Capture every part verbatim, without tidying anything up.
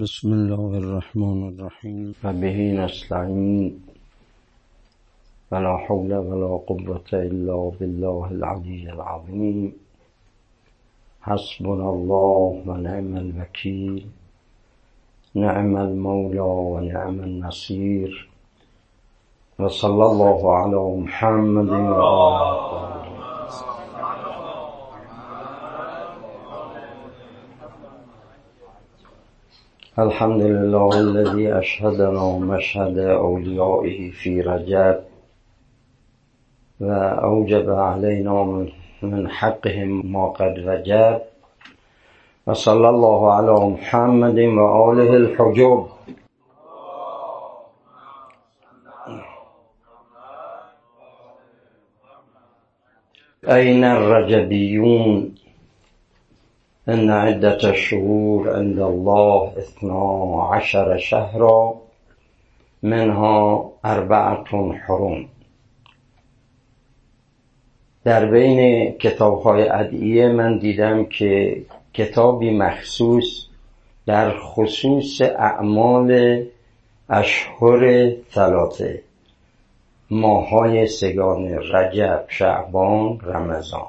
بسم الله الرحمن الرحیم و به نستعین ولا حول ولا قوة الا بالله العلی العظیم حسبنا الله و نعم الوکیل نعم المولا و نعم النصیر و صلی الله علی محمد و آله. الحمد لله الذي أشهدنا مشهد أوليائه في رجب وأوجب علينا من حقهم ما قد وجب وصلى الله على محمد وآله الحجب. أين الرجبيون؟ إن عدة الشهور عند الله اثنا عشر شهرا منها أربعة حرم. در بین کتاب‌های ادعیه من دیدم که کتابی مخصوص در خصوص اعمال اشهر ثلاثه، ماه‌های سگان رجب، شعبان، رمضان.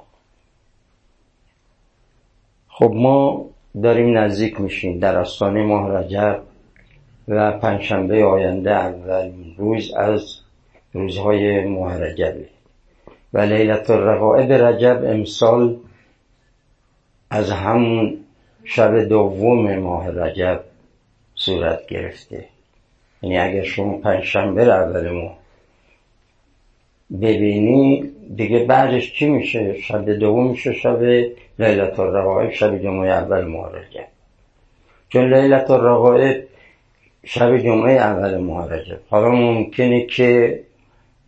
خب ما داریم نزدیک میشیم در آستانه ماه رجب و پنجشنبه آینده اولین روز از روزهای ماه رجبه و لیله الرغائب رجب امسال از همون شب دوم ماه رجب صورت گرفته. یعنی اگر شما پنجشنبه را اول ماه ببینی دیگه بعدش چی میشه؟ شب دوم میشه شب لیله الرغائب، شب جمعه اول ماه رجب. چون لیله الرغائب شب جمعه اول ماه رجب، حالا ممکنه که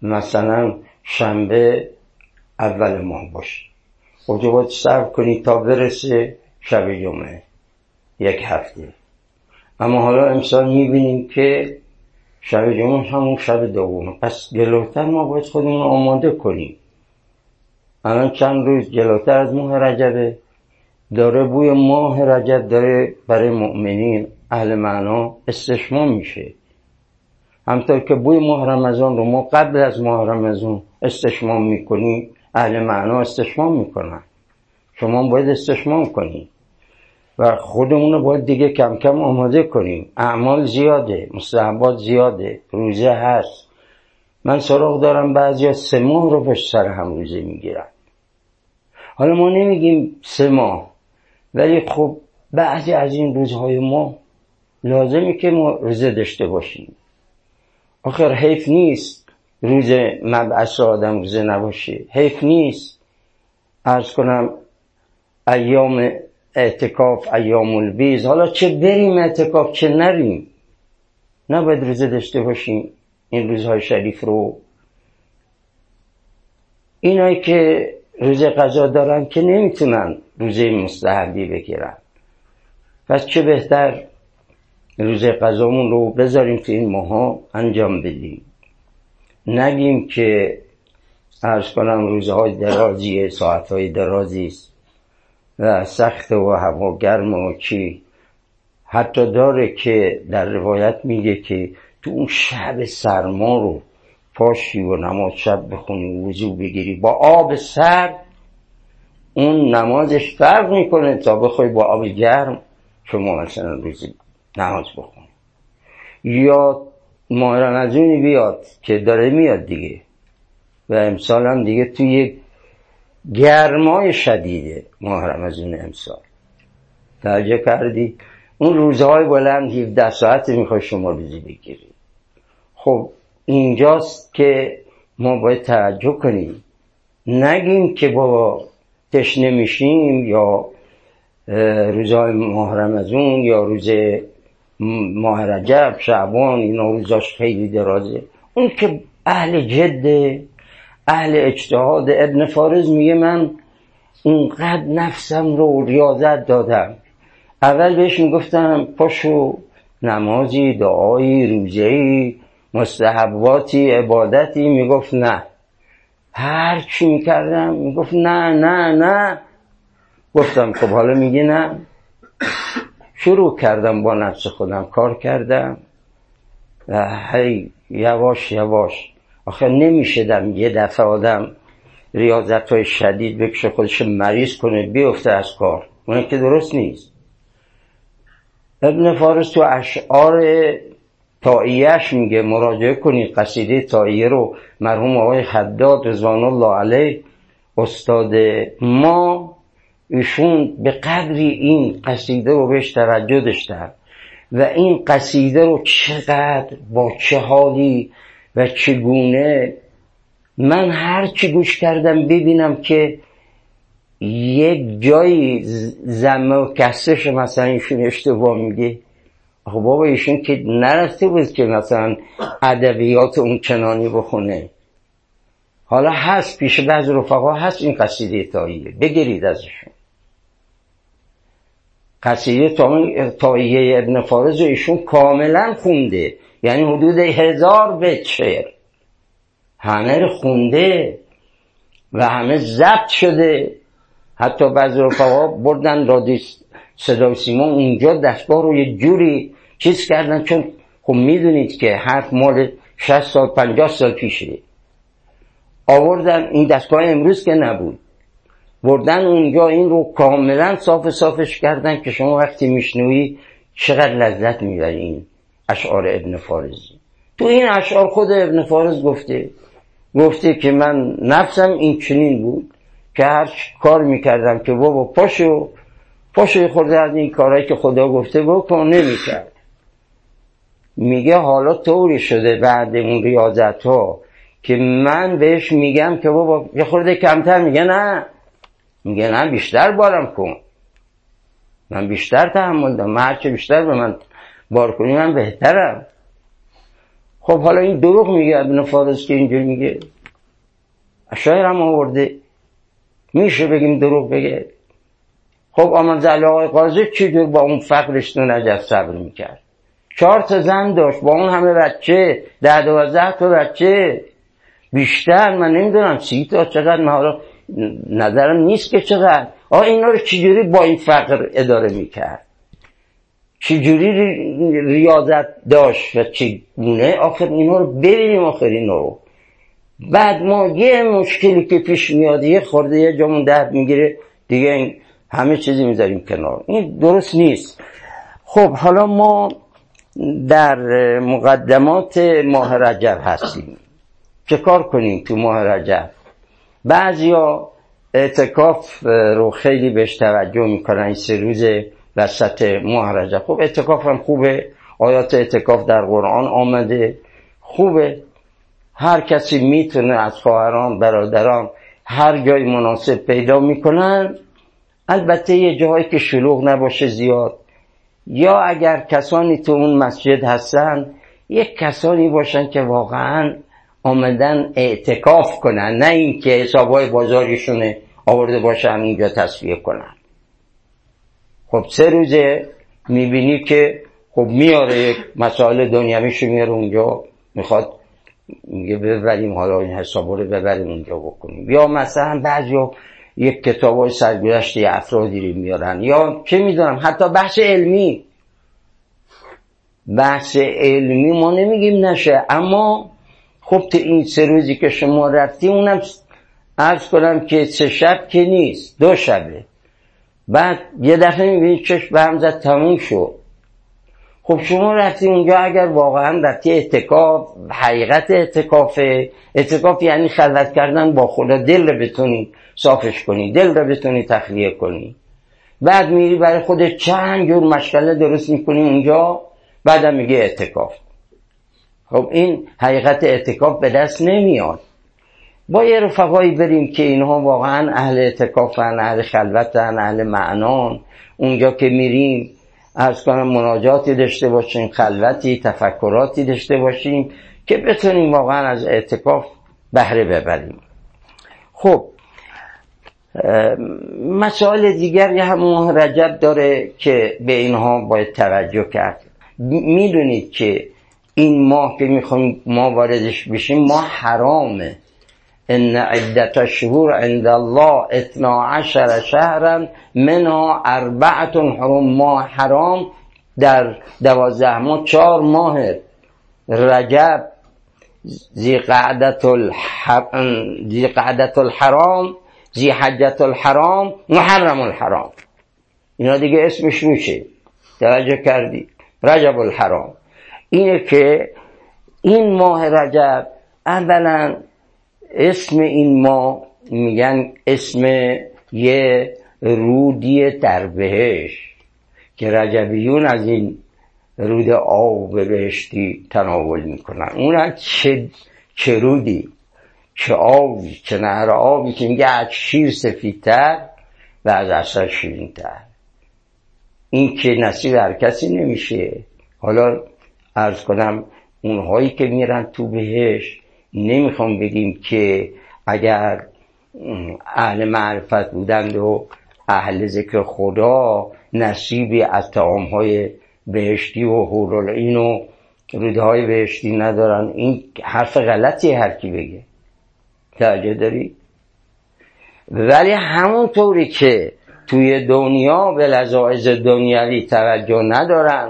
مثلا شنبه اول ماه باشه، خودت باید صبر کنی تا برسه شب جمعه، یک هفته. اما حالا امسال میبینیم که شب جمعه همون شب دومه، پس جلوتر ما باید خودمون آماده کنیم. الان چند روز جلوتر از ماه رجبه، داره بوی ماه رجب داره برای مؤمنین اهل معنا استشمام میشه، همطور که بوی ماه رمضان رو ما قبل از ماه رمضان استشمام میکنیم، اهل معنا استشمام میکنن، شما باید استشمام کنیم و خودمون رو باید دیگه کم کم آماده کنیم. اعمال زیاده، مستحبات زیاده، روزه هست. من سراغ دارم بعضی از سه ماه رو پشت سر هم روزه میگیرن. حالا ما نمیگیم سه ماه، ولی خب بعضی از این روزهای ما لازمه که ما روزه داشته باشیم. آخر حیف نیست روز مبعث آدم روزه نباشه، حیف نیست عرض کنم ایام اعتکاف، ایام البیض، حالا چه بریم اعتکاف چه نریم، نباید روزه داشته باشیم این روزهای شریف رو. اینایی که روزه قضا دارن که نمیتونن روزه مستحبی بگیرن، پس چه بهتر روزه قضامون رو بذاریم که این ماها انجام بدیم. نگیم که عرض کنم روزهای درازیه، ساعتهای درازیست و سخت و هوا گرم و چی. حتی داره که در روایت میگه که تو اون شب سرما رو پاشی و نماز شب بخونی، وضو بگیری با آب سرد، اون نمازش فرق میکنه تا بخوای با آب گرم شما مثلا روزی نماز بخونی. یا ماه رمضان بیاد که داره میاد دیگه و امسال هم دیگه تو یک گرمای شدیده ماه رمضان امسال، توجه کردی؟ اون روزهای بلند هفده ساعت میخوای شما روزی بگیری. خب اینجاست که ما باید توجه کنیم، نگیم که بابا تشنه میشیم یا روزهای ماه رمضان یا روز ماه رجب، شعبان، اینا روزاش خیلی درازه. اون که اهل جده، اهل اجتهاد. ابن فارز میگه من اونقدر نفسم رو ریاضت دادم، اول بهش میگفتم پاشو نمازی، دعایی، روزه‌ای، مستحباتی، عبادتی، میگفت نه. هر چی میکردم میگفت نه نه نه. گفتم خب حالا میگی نه، شروع کردم با نفس خودم کار کردم و هی یواش یواش. آخه نمیشه دم یه دفعه آدم ریاضت‌های شدید بکشه خودش مریض کنه بیفته از کار، اون که درست نیست. ابن فارس تو اشعار طائیه‌اش میگه، مراجعه کنید قصیده طائیه رو، مرحوم آقای خداد رضوان الله علیه استاد ما، ایشون به قدری این قصیده رو بهش توجه داشتن و این قصیده رو چقدر با چه حالی و چگونه، من هر چی گوش کردم ببینم که یک جایی زمه و کسرش مثلا ایشون اشتباه میگه. آخه بابا ایشون که نرسته بود که مثلا ادبیات اون چنانی بخونه. حالا هست پیش بعض رفقا هست این قصیده طائیه، بگیرید ازشون قصیده طائیه ابن فارس رو ایشون کاملا خونده، یعنی حدود هزار بیت شعر همه رو خونده و همه ضبط شده. حتی بعض رفقا بردن رادیو صدای سیما اونجا دستگاه رو یه جوری چیز کردن، چون خب میدونید که حرف مال شصت سال پنجاه سال پیشه، آوردن این دستگاه امروز که نبود، بردن اونجا این رو کاملا صاف صافش کردن که شما وقتی میشنوی چقدر لذت میبری. این اشعار ابن فارس، تو این اشعار خود ابن فارس گفته گفته که من نفسم این چنین بود که هر کار میکردم که بابا پاشو پاشو خورده از این کارهایی که خدا گفته بکن نمیکرد. میگه حالا طوری شده بعد اون ریاضت ها که من بهش میگم که بابا یه خورده کمتر، میگه نه، میگه نه بیشتر بارم کن، من بیشتر تحمل دارم، من هرچه بیشتر به من بار کنی من بهترم. خب حالا این دروغ میگه ابن فارس که اینجور میگه، شاعر هم آورده، میشه بگیم دروغ بگه. خب آمدزاله آقای قاضی چجور با اون فقرش تو نجف صبر میکرد، چهار تا زن داشت با اون همه بچه، ده دوازده تا بچه بیشتر، من نمیدونم سی تا چقدر، من حالا نظرم نیست که چقدر. آقا اینا رو چجوری با این فقر اداره میکرد، چجوری ریاضت داشت و چگونه. آخر اینا رو ببینیم، آخر اینا رو بعد ما یه مشکلی که پیش میاد یه خورده یه جامون درد میگیره دیگه، همه چیزی میذاریم کنار، این درست نیست. خب حالا ما در مقدمات ماه رجب هستیم، چه کار کنیم تو ماه رجب؟ بعضیا اعتکاف رو خیلی بهش توجه میکنن این سه روز وسط ماه رجب. خب اعتکاف هم خوبه، آیات اعتکاف در قرآن آمده، خوبه، هر کسی میتونه از خواهران برادران هر جای مناسب پیدا میکنن، البته یه جایی که شلوغ نباشه زیاد، یا اگر کسانی تو اون مسجد هستن یک کسانی باشن که واقعا آمدن اعتکاف کنن، نه اینکه حسابای بازاریشونه آورده باشن اینجا تصفیه کنن. خب سه روزه میبینی که خب میاره مسائل دنیویشو میاره اونجا، میخواد میگه ببریم حالا این حسابا رو ببریم اونجا بکنیم، یا مثلا بعضیا یک کتابای سرگذشت افرادی رو میارن، یا چه میدونم حتی بحث علمی. بحث علمی ما نمیگیم نشه، اما خب تو این سه روزی که شما رفتی اونم عرض کنم که سه شب که نیست، دو شبه، بعد یه دفعه میبینید چشم به هم زد تموم شد. خب شما رفتی اونجا، اگر واقعا رفتی اعتکاف، حقیقت اعتکافه، اعتکاف یعنی خلوت کردن با خدا، دل رو بتونی صافش کنی، دل رو بتونی تخلیه کنی، بعد میری برای خودت چند جور مشغله درست میکنی اونجا، بعدم میگه اعتکاف. خب این حقیقت اعتکاف به دست نمیاد. با یه رفقایی بریم که اینها واقعا اهل اعتکافن، اهل خلوتن، اهل معنان، اونجا که میریم عرض کنم مناجاتی داشته باشیم، خلوتی، تفکراتی داشته باشیم که بتونیم واقعا از اعتکاف بهره ببریم. خب مسائل دیگر یه همون رجب داره که به اینها باید توجه کرد. میدونید که این ماه که میخوایم ما واردش بشیم ماه حرامه، ان عدت الشهور عند الله اثنا عشر شهرا منها اربعه حرم، ما حرام در دوازده ماه چهار ماه، رجب، ذی قعدة الحرام، ذی قعدة الحرام، ذی حجة الحرام، محرم الحرام. اینا دیگه اسمش میشه، توجه کردی؟ رجب الحرام. اینه که این ماه رجب، اولا اسم این ماه میگن اسم یه رودی در بهشت که رجبیون از این رود آب بهشتی تناول میکنن. اون چه چه رودی، چه آبی، چه نهر آبی که میگه از شیر سفیدتر و از عسل شیرینتر. این که نصیب هر کسی نمیشه. حالا عرض کنم اونهایی که میرن تو بهشت، نمیخوام بگیم که اگر اهل معرفت بودند و اهل ذکر خدا نصیبی از طعامهای بهشتی و حورالعین و رودهای بهشتی ندارن. این حرف غلطی هر کی بگه، توجه داری؟ ولی همونطوری که توی دنیا به لذایذ دنیوی توجه ندارن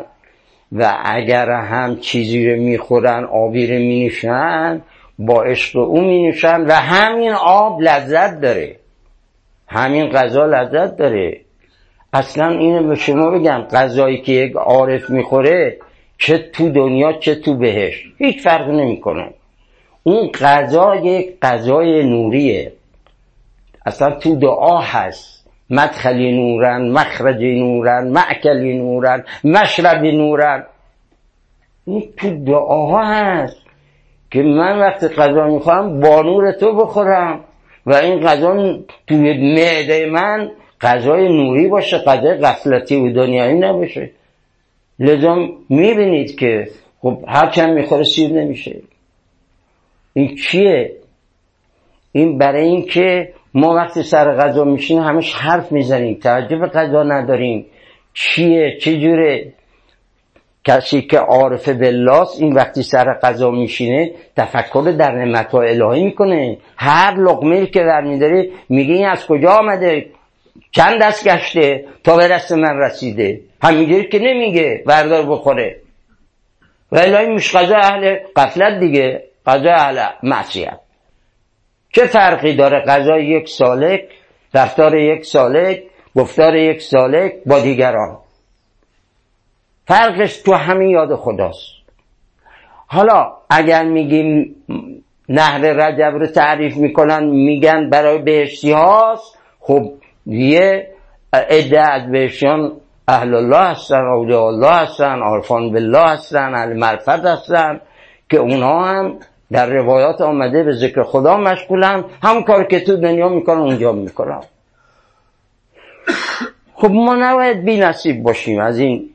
و اگر هم چیزی رو میخورن، آبی رو مینوشن، با عشق او مینوشن و همین آب لذت داره، همین غذا لذت داره. اصلا اینو به شما بگم، غذایی که یک عارف میخوره چه تو دنیا چه تو بهشت هیچ فرق نمیکنه. اون غذا یک غذای نوریه، اصلا تو دعا هست، مدخلی نورن، مخرجی نورن، مأکلی نورن، مشربی نورن. این تو دعاها هست که من وقتی غذا میخورم با نور تو بخورم و این غذا توی معده من غذای نوری باشه، غذای غفلتی و دنیایی نباشه. لذا میبینید که خب هرچند میخوره سیر نمیشه. این چیه؟ این برای این که ما وقتی سر غذا میشیم همش حرف میزنیم، توجه به غذا نداریم. چیه؟ چجوره؟ کسی که عارف بالله این وقتی سر غذا میشینه تفکر در نعمت‌های الهی میکنه. هر لقمه‌ای که برمی‌داره میگه این از کجا آمده، چند دست گشته تا به دست من رسیده. همینجوری که نمیگه بردار بخوره. والله مش غذا اهل غفلت دیگه، غذا اهل معصیت. چه فرقی داره غذا یک سالک، رفتار یک سالک، گفتار یک سالک با دیگران؟ فرقش تو همین یاد خداست. حالا اگر میگیم نهر رجب رو تعریف میکنن میگن برای بهشتی هاست، خب یه عده از بهشتیان اهل الله هستن، اولیاء الله هستن، عارفان بالله هستن، اهل معرفت هستن که اونها هم در روایات آمده به ذکر خدا مشغولن، همون کار که تو دنیا میکنن اونجا میکنن. خب ما نباید بی نصیب باشیم از این،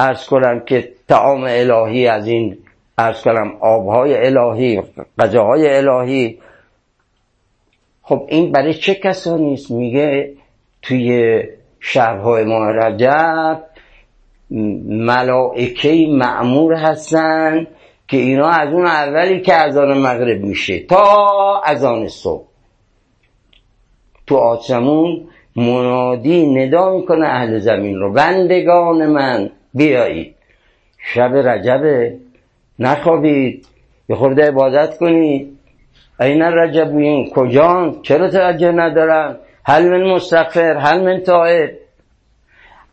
عرض کنم که طعام الهی، از این عرض کنم آبهای الهی، غذاهای الهی. خب این برای چه کسانی است؟ میگه توی شهرهای ماه رجب ملائکه مأمور هستن که اینا از اون اولی که اذان مغرب میشه تا اذان صبح تو آسمون منادی ندا میکنه اهل زمین رو، بندگان من بیایید، شب رجبه، نخوابید، یه خورده عبادت کنید. این رجبیون کجان؟ چرا توجه ندارن؟ هل من مستغفر، هل من تائب.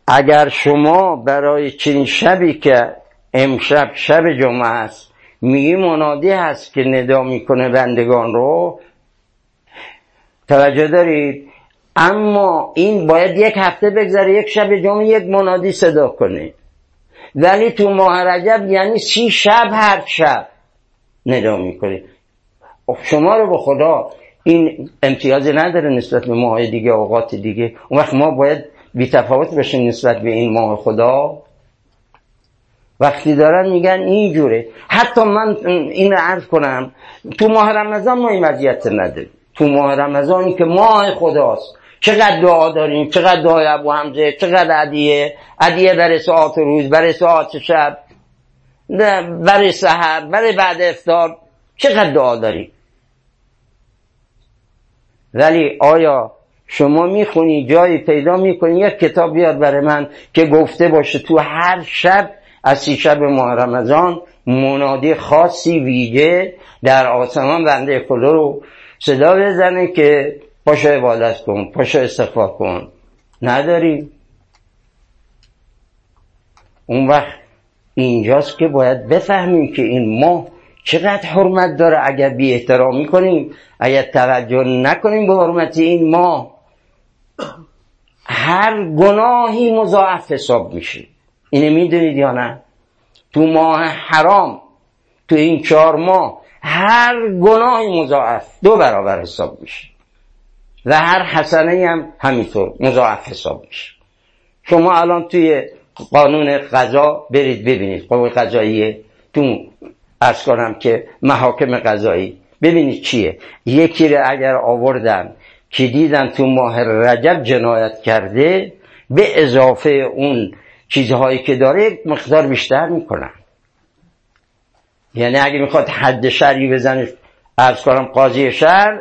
اگر شما برای چنین شبی که امشب شب جمعه است میگی منادی هست که ندا میکنه بندگان رو، توجه دارید؟ اما این باید یک هفته بگذره، یک شب جمعه یک منادی صدا کنه. ولی تو ماه رجب یعنی سی شب هر شب ندا میکنه. شما رو به خدا این امتیاز نداره نسبت به ماهای دیگه، اوقات دیگه. اون وقت ما باید بی‌تفاوت بشیم نسبت به این ماه خدا. وقتی دارن میگن اینجوره، حتی من این عرض کنم تو ماه رمضان ما این وضعیت نداریم. تو ماه رمضانی که ماه خداست چقدر دعا داریم، چقدر دعای ابو حمزه، چقدر عدیه، عدیه برای ساعت روز، برای ساعت شب، برای سحر، برای بعد افطار، چقدر دعا داریم. ولی آیا شما میخونی جایی پیدا میکنی یک کتاب بیاد برای من که گفته باشه تو هر شب از سی شب ماه رمضان منادی خاصی ویژه در آسمان بنده خدا رو صدا بزنه که پاشو عبادت کن، پاشو استغفار کن؟ نداری. اون وقت اینجاست که باید بفهمیم که این ماه چقدر حرمت داره. اگر بی احترامی کنیم، اگر توجه نکنیم به حرمت این ماه، هر گناهی مضاعف حساب میشه. اینه میدونید یا نه؟ تو ماه حرام، تو این چهار ماه، هر گناهی مضاعف دو برابر حساب میشه و هر حسنه هم همینطور مضاعف حساب میشه. شما الان توی قانون قضا برید ببینید، قانون قضاییه تو عرض کنم که محاکم قضایی، ببینید چیه. یکی رو اگر آوردن که دیدن تو ماه رجب جنایت کرده، به اضافه اون چیزهایی که داره مقدار بیشتر میکنن. یعنی اگه میخواد حد شرعی بزنه، عرض کنم قاضی شرع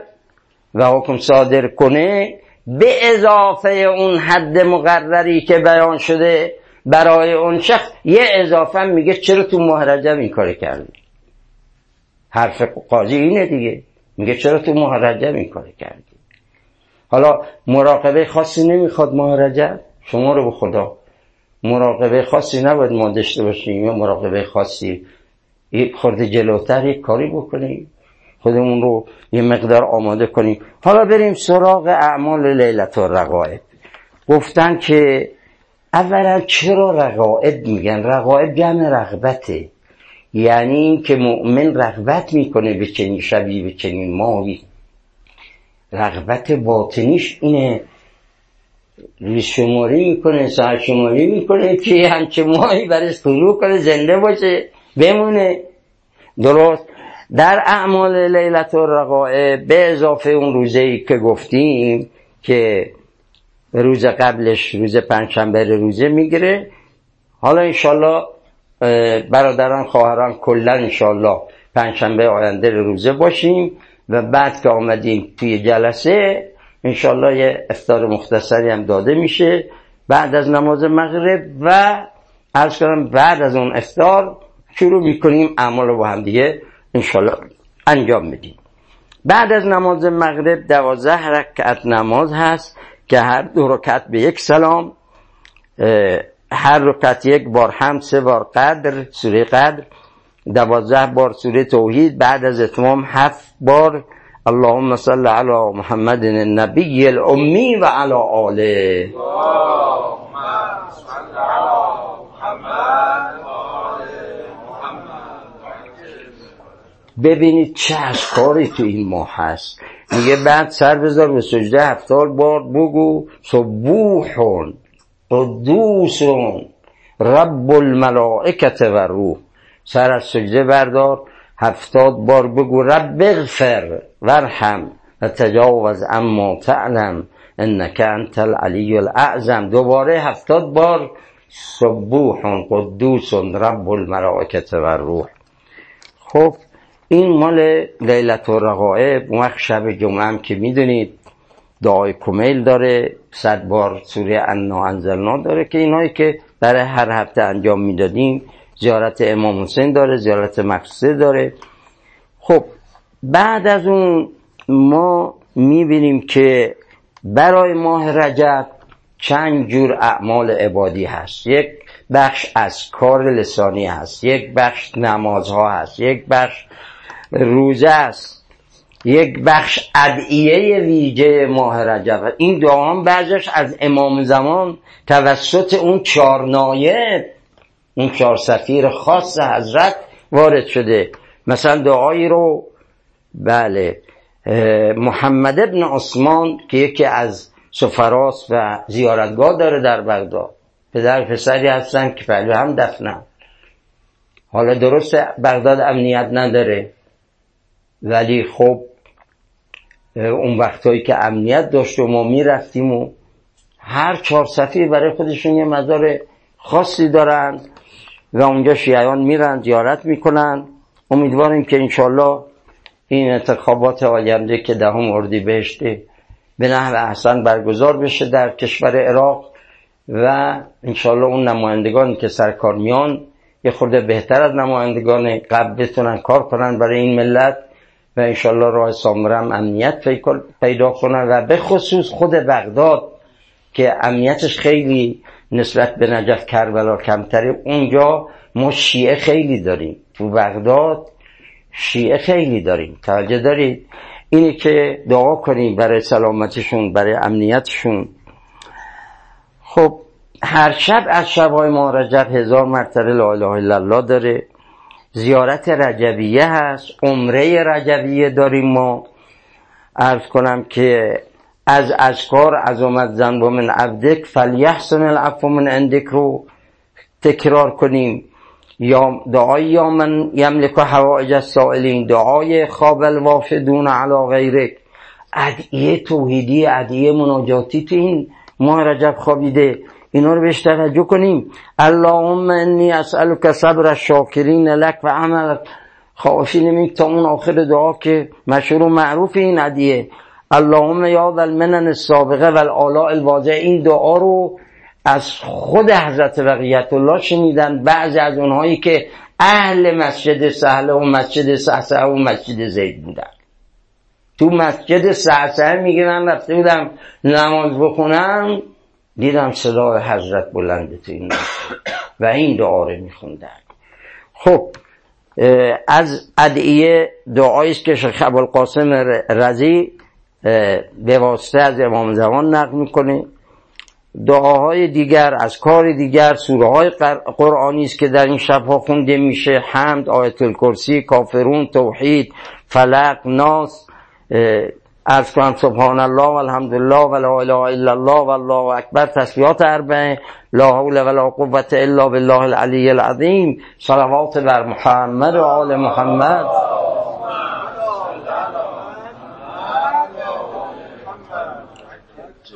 و حکم صادر کنه، به اضافه اون حد مقرری که بیان شده برای اون شخص یه اضافه میگه چرا تو ماه رجب این کار کردی. حرف قاضی اینه دیگه، میگه چرا تو ماه رجب این کار کردی. حالا مراقبه خاصی نمیخواد ماه رجب؟ شما رو به خدا مراقبه خاصی نباید ما داشته باشیم؟ یا مراقبه خاصی خورده جلوتر یک کاری بکنیم، خودمون رو یه مقدار آماده کنیم. حالا بریم سراغ اعمال لیله الرغائب. گفتن که اولا چرا رغائب میگن؟ رغائب جمع رغبته، یعنی این که مؤمن رغبت میکنه به چنین شبی، به چنین ماهی. رغبت باطنیش اینه، ریز شماری میکنه، ساعت شماری میکنه که همچه ماهی برش طلوع کنه، زنده باشه، بمونه. درست. در اعمال لیله الرغائب به اضافه اون روزه‌ای که گفتیم که روز قبلش روز پنجشنبه روزه میگیره، حالا انشالله برادران خواهران کلا انشالله پنجشنبه آینده روزه باشیم و بعد که آمدیم توی جلسه انشالله یه افطار مختصری هم داده میشه بعد از نماز مغرب و عرض کنم بعد از اون افطار شروع میکنیم اعمال رو با هم دیگه انشالله انجام میدیم. بعد از نماز مغرب دوازده رکعت نماز هست که هر دو رکعت به یک سلام، هر رکعت یک بار حمد، سه بار قدر، سوره قدر، دوازده بار سوره توحید، بعد از اتمام هفت بار اللهم صل علی محمد النبی الامی و علی آله. اللهم صل علی محمد و آله محمد. ببینید چه اشکاری تو این ماه هست. میگه بعد سر بذار به سجده هفتار بار بگو سبوحون قدوسون رب الملائکه و روح. سر از سجده بردار هفتاد بار بگو رب اغفر ورحم و تجاوز اما تعلم انک انت العلی الاعظم. دوباره هفتاد بار سبوحون قدوسون رب الملائکه و روح. خب این مال لیله الرغائب. اون وقت شب جمعه هم که میدونید دعای کمیل داره، صد بار سوره انا انزلنا داره که اینایی که برای هر هفته انجام میدادیم، زیارت امام حسین داره، زیارت مقصد داره. خب بعد از اون ما میبینیم که برای ماه رجب چند جور اعمال عبادی هست. یک بخش از کار لسانی هست، یک بخش نمازها هست، یک بخش روزه است، یک بخش ادعیه ویژه ماه رجب. این دعاها بعضیش از امام زمان توسط اون چهار نایب، اون چهار سفیر خاص حضرت وارد شده. مثلا دعایی رو بله محمد ابن عثمان که یکی از سفراست و زیارتگاه داره در بغداد، پدر پسری هستن که پهلو هم دفنن. حالا درست بغداد امنیت نداره، ولی خب اون وقتایی که امنیت داشت و ما میرفتیم و هر چهار سفیر برای خودشون یه مزار خاصی دارن و اونجا شیعیان میرن زیارت میکنن. امیدواریم که انشالله این انتخابات آینده که دهم اردیبهشت به نحو احسن برگزار بشه در کشور عراق و انشالله اون نمایندگان که سرکار میان یه خورده بهتر از نمایندگان قبل بتونن کار کنن برای این ملت و انشالله راه سامره هم امنیت پیدا کنن و به خصوص خود بغداد که امنیتش خیلی نسبت به نجف کربلا کمتره، اونجا ما شیعه خیلی داریم، تو بغداد شیعه خیلی داریم، توجه دارید؟ اینی که دعا کنیم برای سلامتشون، برای امنیتشون. خب هر شب از شبهای ما رجب هزار مرتبه لا اله الا الله داره، زیارت رجبیه هست، عمره رجبیه داریم ما. عرض کنم که از اذکار عظمت ذنب من عبدک فلیحسن العفو من عندک رو تکرار کنیم، یا دعای یا من یملک حوائج السائلین، دعای خواب الوافدون علی غیرک، ادعیه توحیدی، ادعیه مناجاتی تو این ماه رجب خوابیده، اینا رو بهش توجه کنیم. اللهم انی اسألک صبر الشاکرین لک و عمل خائفین منک، تا اون آخر دعا که مشهور و معروف این ادعیه. اللهم یا ذا المنن السابقه و الآلاء الواضحه، این دعا رو از خود حضرت بقیت الله شنیدن بعضی از اونهایی که اهل مسجد سهله و مسجد سهسه و مسجد زید بودن. تو مسجد سهسه میگه من رفته بودم نماز بخونم، دیدم صدای حضرت بلنده تو این مسجد و این دعا رو میخوندن. خب از ادعیه دعایی است که شیخ ابوالقاسم رضی به واسطه از امام زمان نقل میکنه. دعاهای دیگر، از کار دیگر، سوره های قرآنی است که در این شبها خونده میشه، حمد، آیت الکرسی، کافرون، توحید، فلق، ناس. عرض کنم سبحان الله و الحمدلله و لا اله الا الله و الله اکبر، تسبیحات اربعه، لا حول و لا قوة الا بالله العلی العظیم، صلوات بر محمد و آل محمد.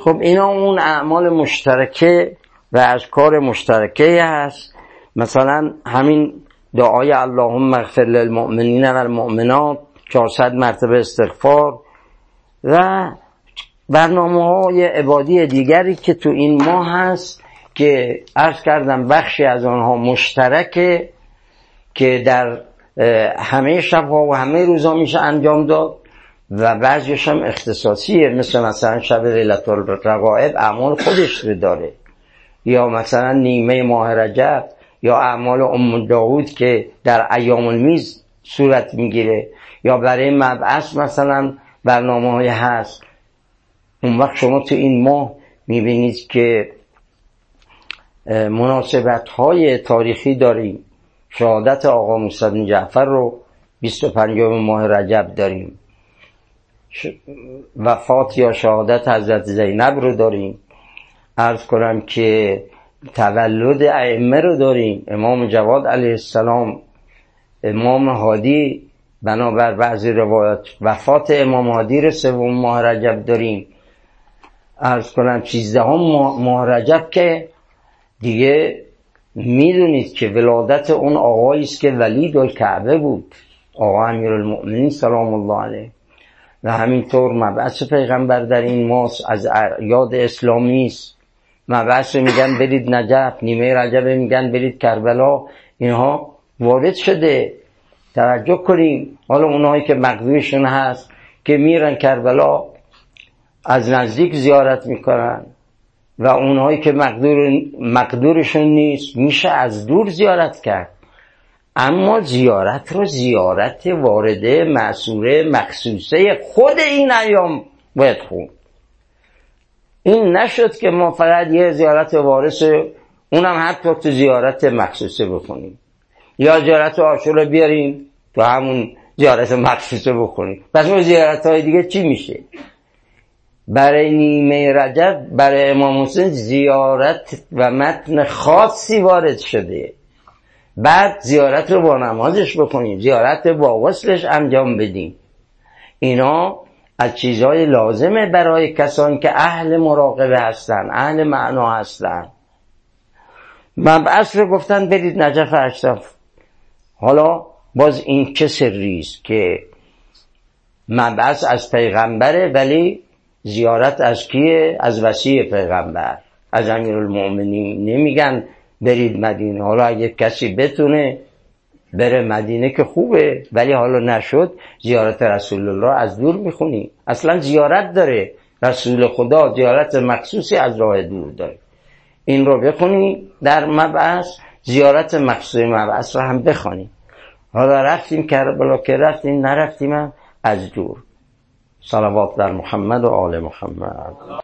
خب اینا اون اعمال مشترکه و اذکار مشترکه هست. مثلا همین دعای اللهم اغفر للمؤمنین و المؤمنات، چهارصد مرتبه استغفار و برنامه‌های عبادی دیگری که تو این ماه هست که عرض کردم بخشی از آنها مشترکه که در همه شبها و همه روزها میشه انجام داد و بعضیش هم اختصاصیه، مثل مثلا شب لیله الرغائب اعمال خودش رو داره، یا مثلا نیمه ماه رجب، یا اعمال ام داود که در ایام المیز صورت میگیره، یا برای مبعث مثلا برنامه های هست. اون وقت شما تو این ماه میبینید که مناسبت های تاریخی داریم، شهادت آقا موسی بن جعفر رو بیست و پنجم ماه رجب داریم، وفات یا شهادت حضرت زینب رو داریم، عرض کنم که تولد ائمه رو داریم، امام جواد علیه السلام، امام هادی، بنابر بعضی روایات وفات امام هادی رو سوم ماه رجب داریم، عرض کنم سیزدهم ماه رجب که دیگه میدونید که ولادت اون آقایی است که ولی الکعبه بود، آقا امیرالمؤمنین سلام الله علیه، و همینطور مبعث پیغمبر در این ماه از یاد اسلامی است. مبعث میگن برید نجف، نیمه رجب میگن برید کربلا، اینها وارد شده، توجه کنیم. حالا اونایی که مقدورشون هست که میرن کربلا از نزدیک زیارت میکنن و اونایی که مقدور مقدورشون نیست میشه از دور زیارت کرد، اما زیارت رو زیارت وارده معصوره مخصوصه خود این ایام باید خون. این نشد که ما فقط یه زیارت وارث اونم حتی تو زیارت مخصوصه بخونیم، یا زیارت عاشورا بیاریم تو همون زیارت مخصوصه بخونیم. پس اون زیارت های دیگه چی میشه؟ برای نیمه رجب برای امام حسین زیارت و متن خاصی وارد شده، بعد زیارت رو با نمازش بکنیم، زیارت با وصلش انجام بدیم. اینا از چیزهای لازمه برای کسان که اهل مراقبه هستن، اهل معنا هستن. مبعث رو گفتن برید نجف اشرف. حالا باز این چه سریست که مبعث از پیغمبره ولی زیارت از کیه؟ از وصی پیغمبر، از امیرالمؤمنین. نمیگن برید مدینه. حالا اگه کسی بتونه بره مدینه که خوبه، ولی حالا نشد زیارت رسول الله از دور میخونی. اصلا زیارت داره رسول خدا، زیارت مخصوصی از راه دور داره. این رو بخونی در مبعث، زیارت مخصوصی مبعث رو هم بخونی. حالا رفتیم کربلا که رفتیم، نرفتیم هم از دور. صلوات بر محمد و آل محمد.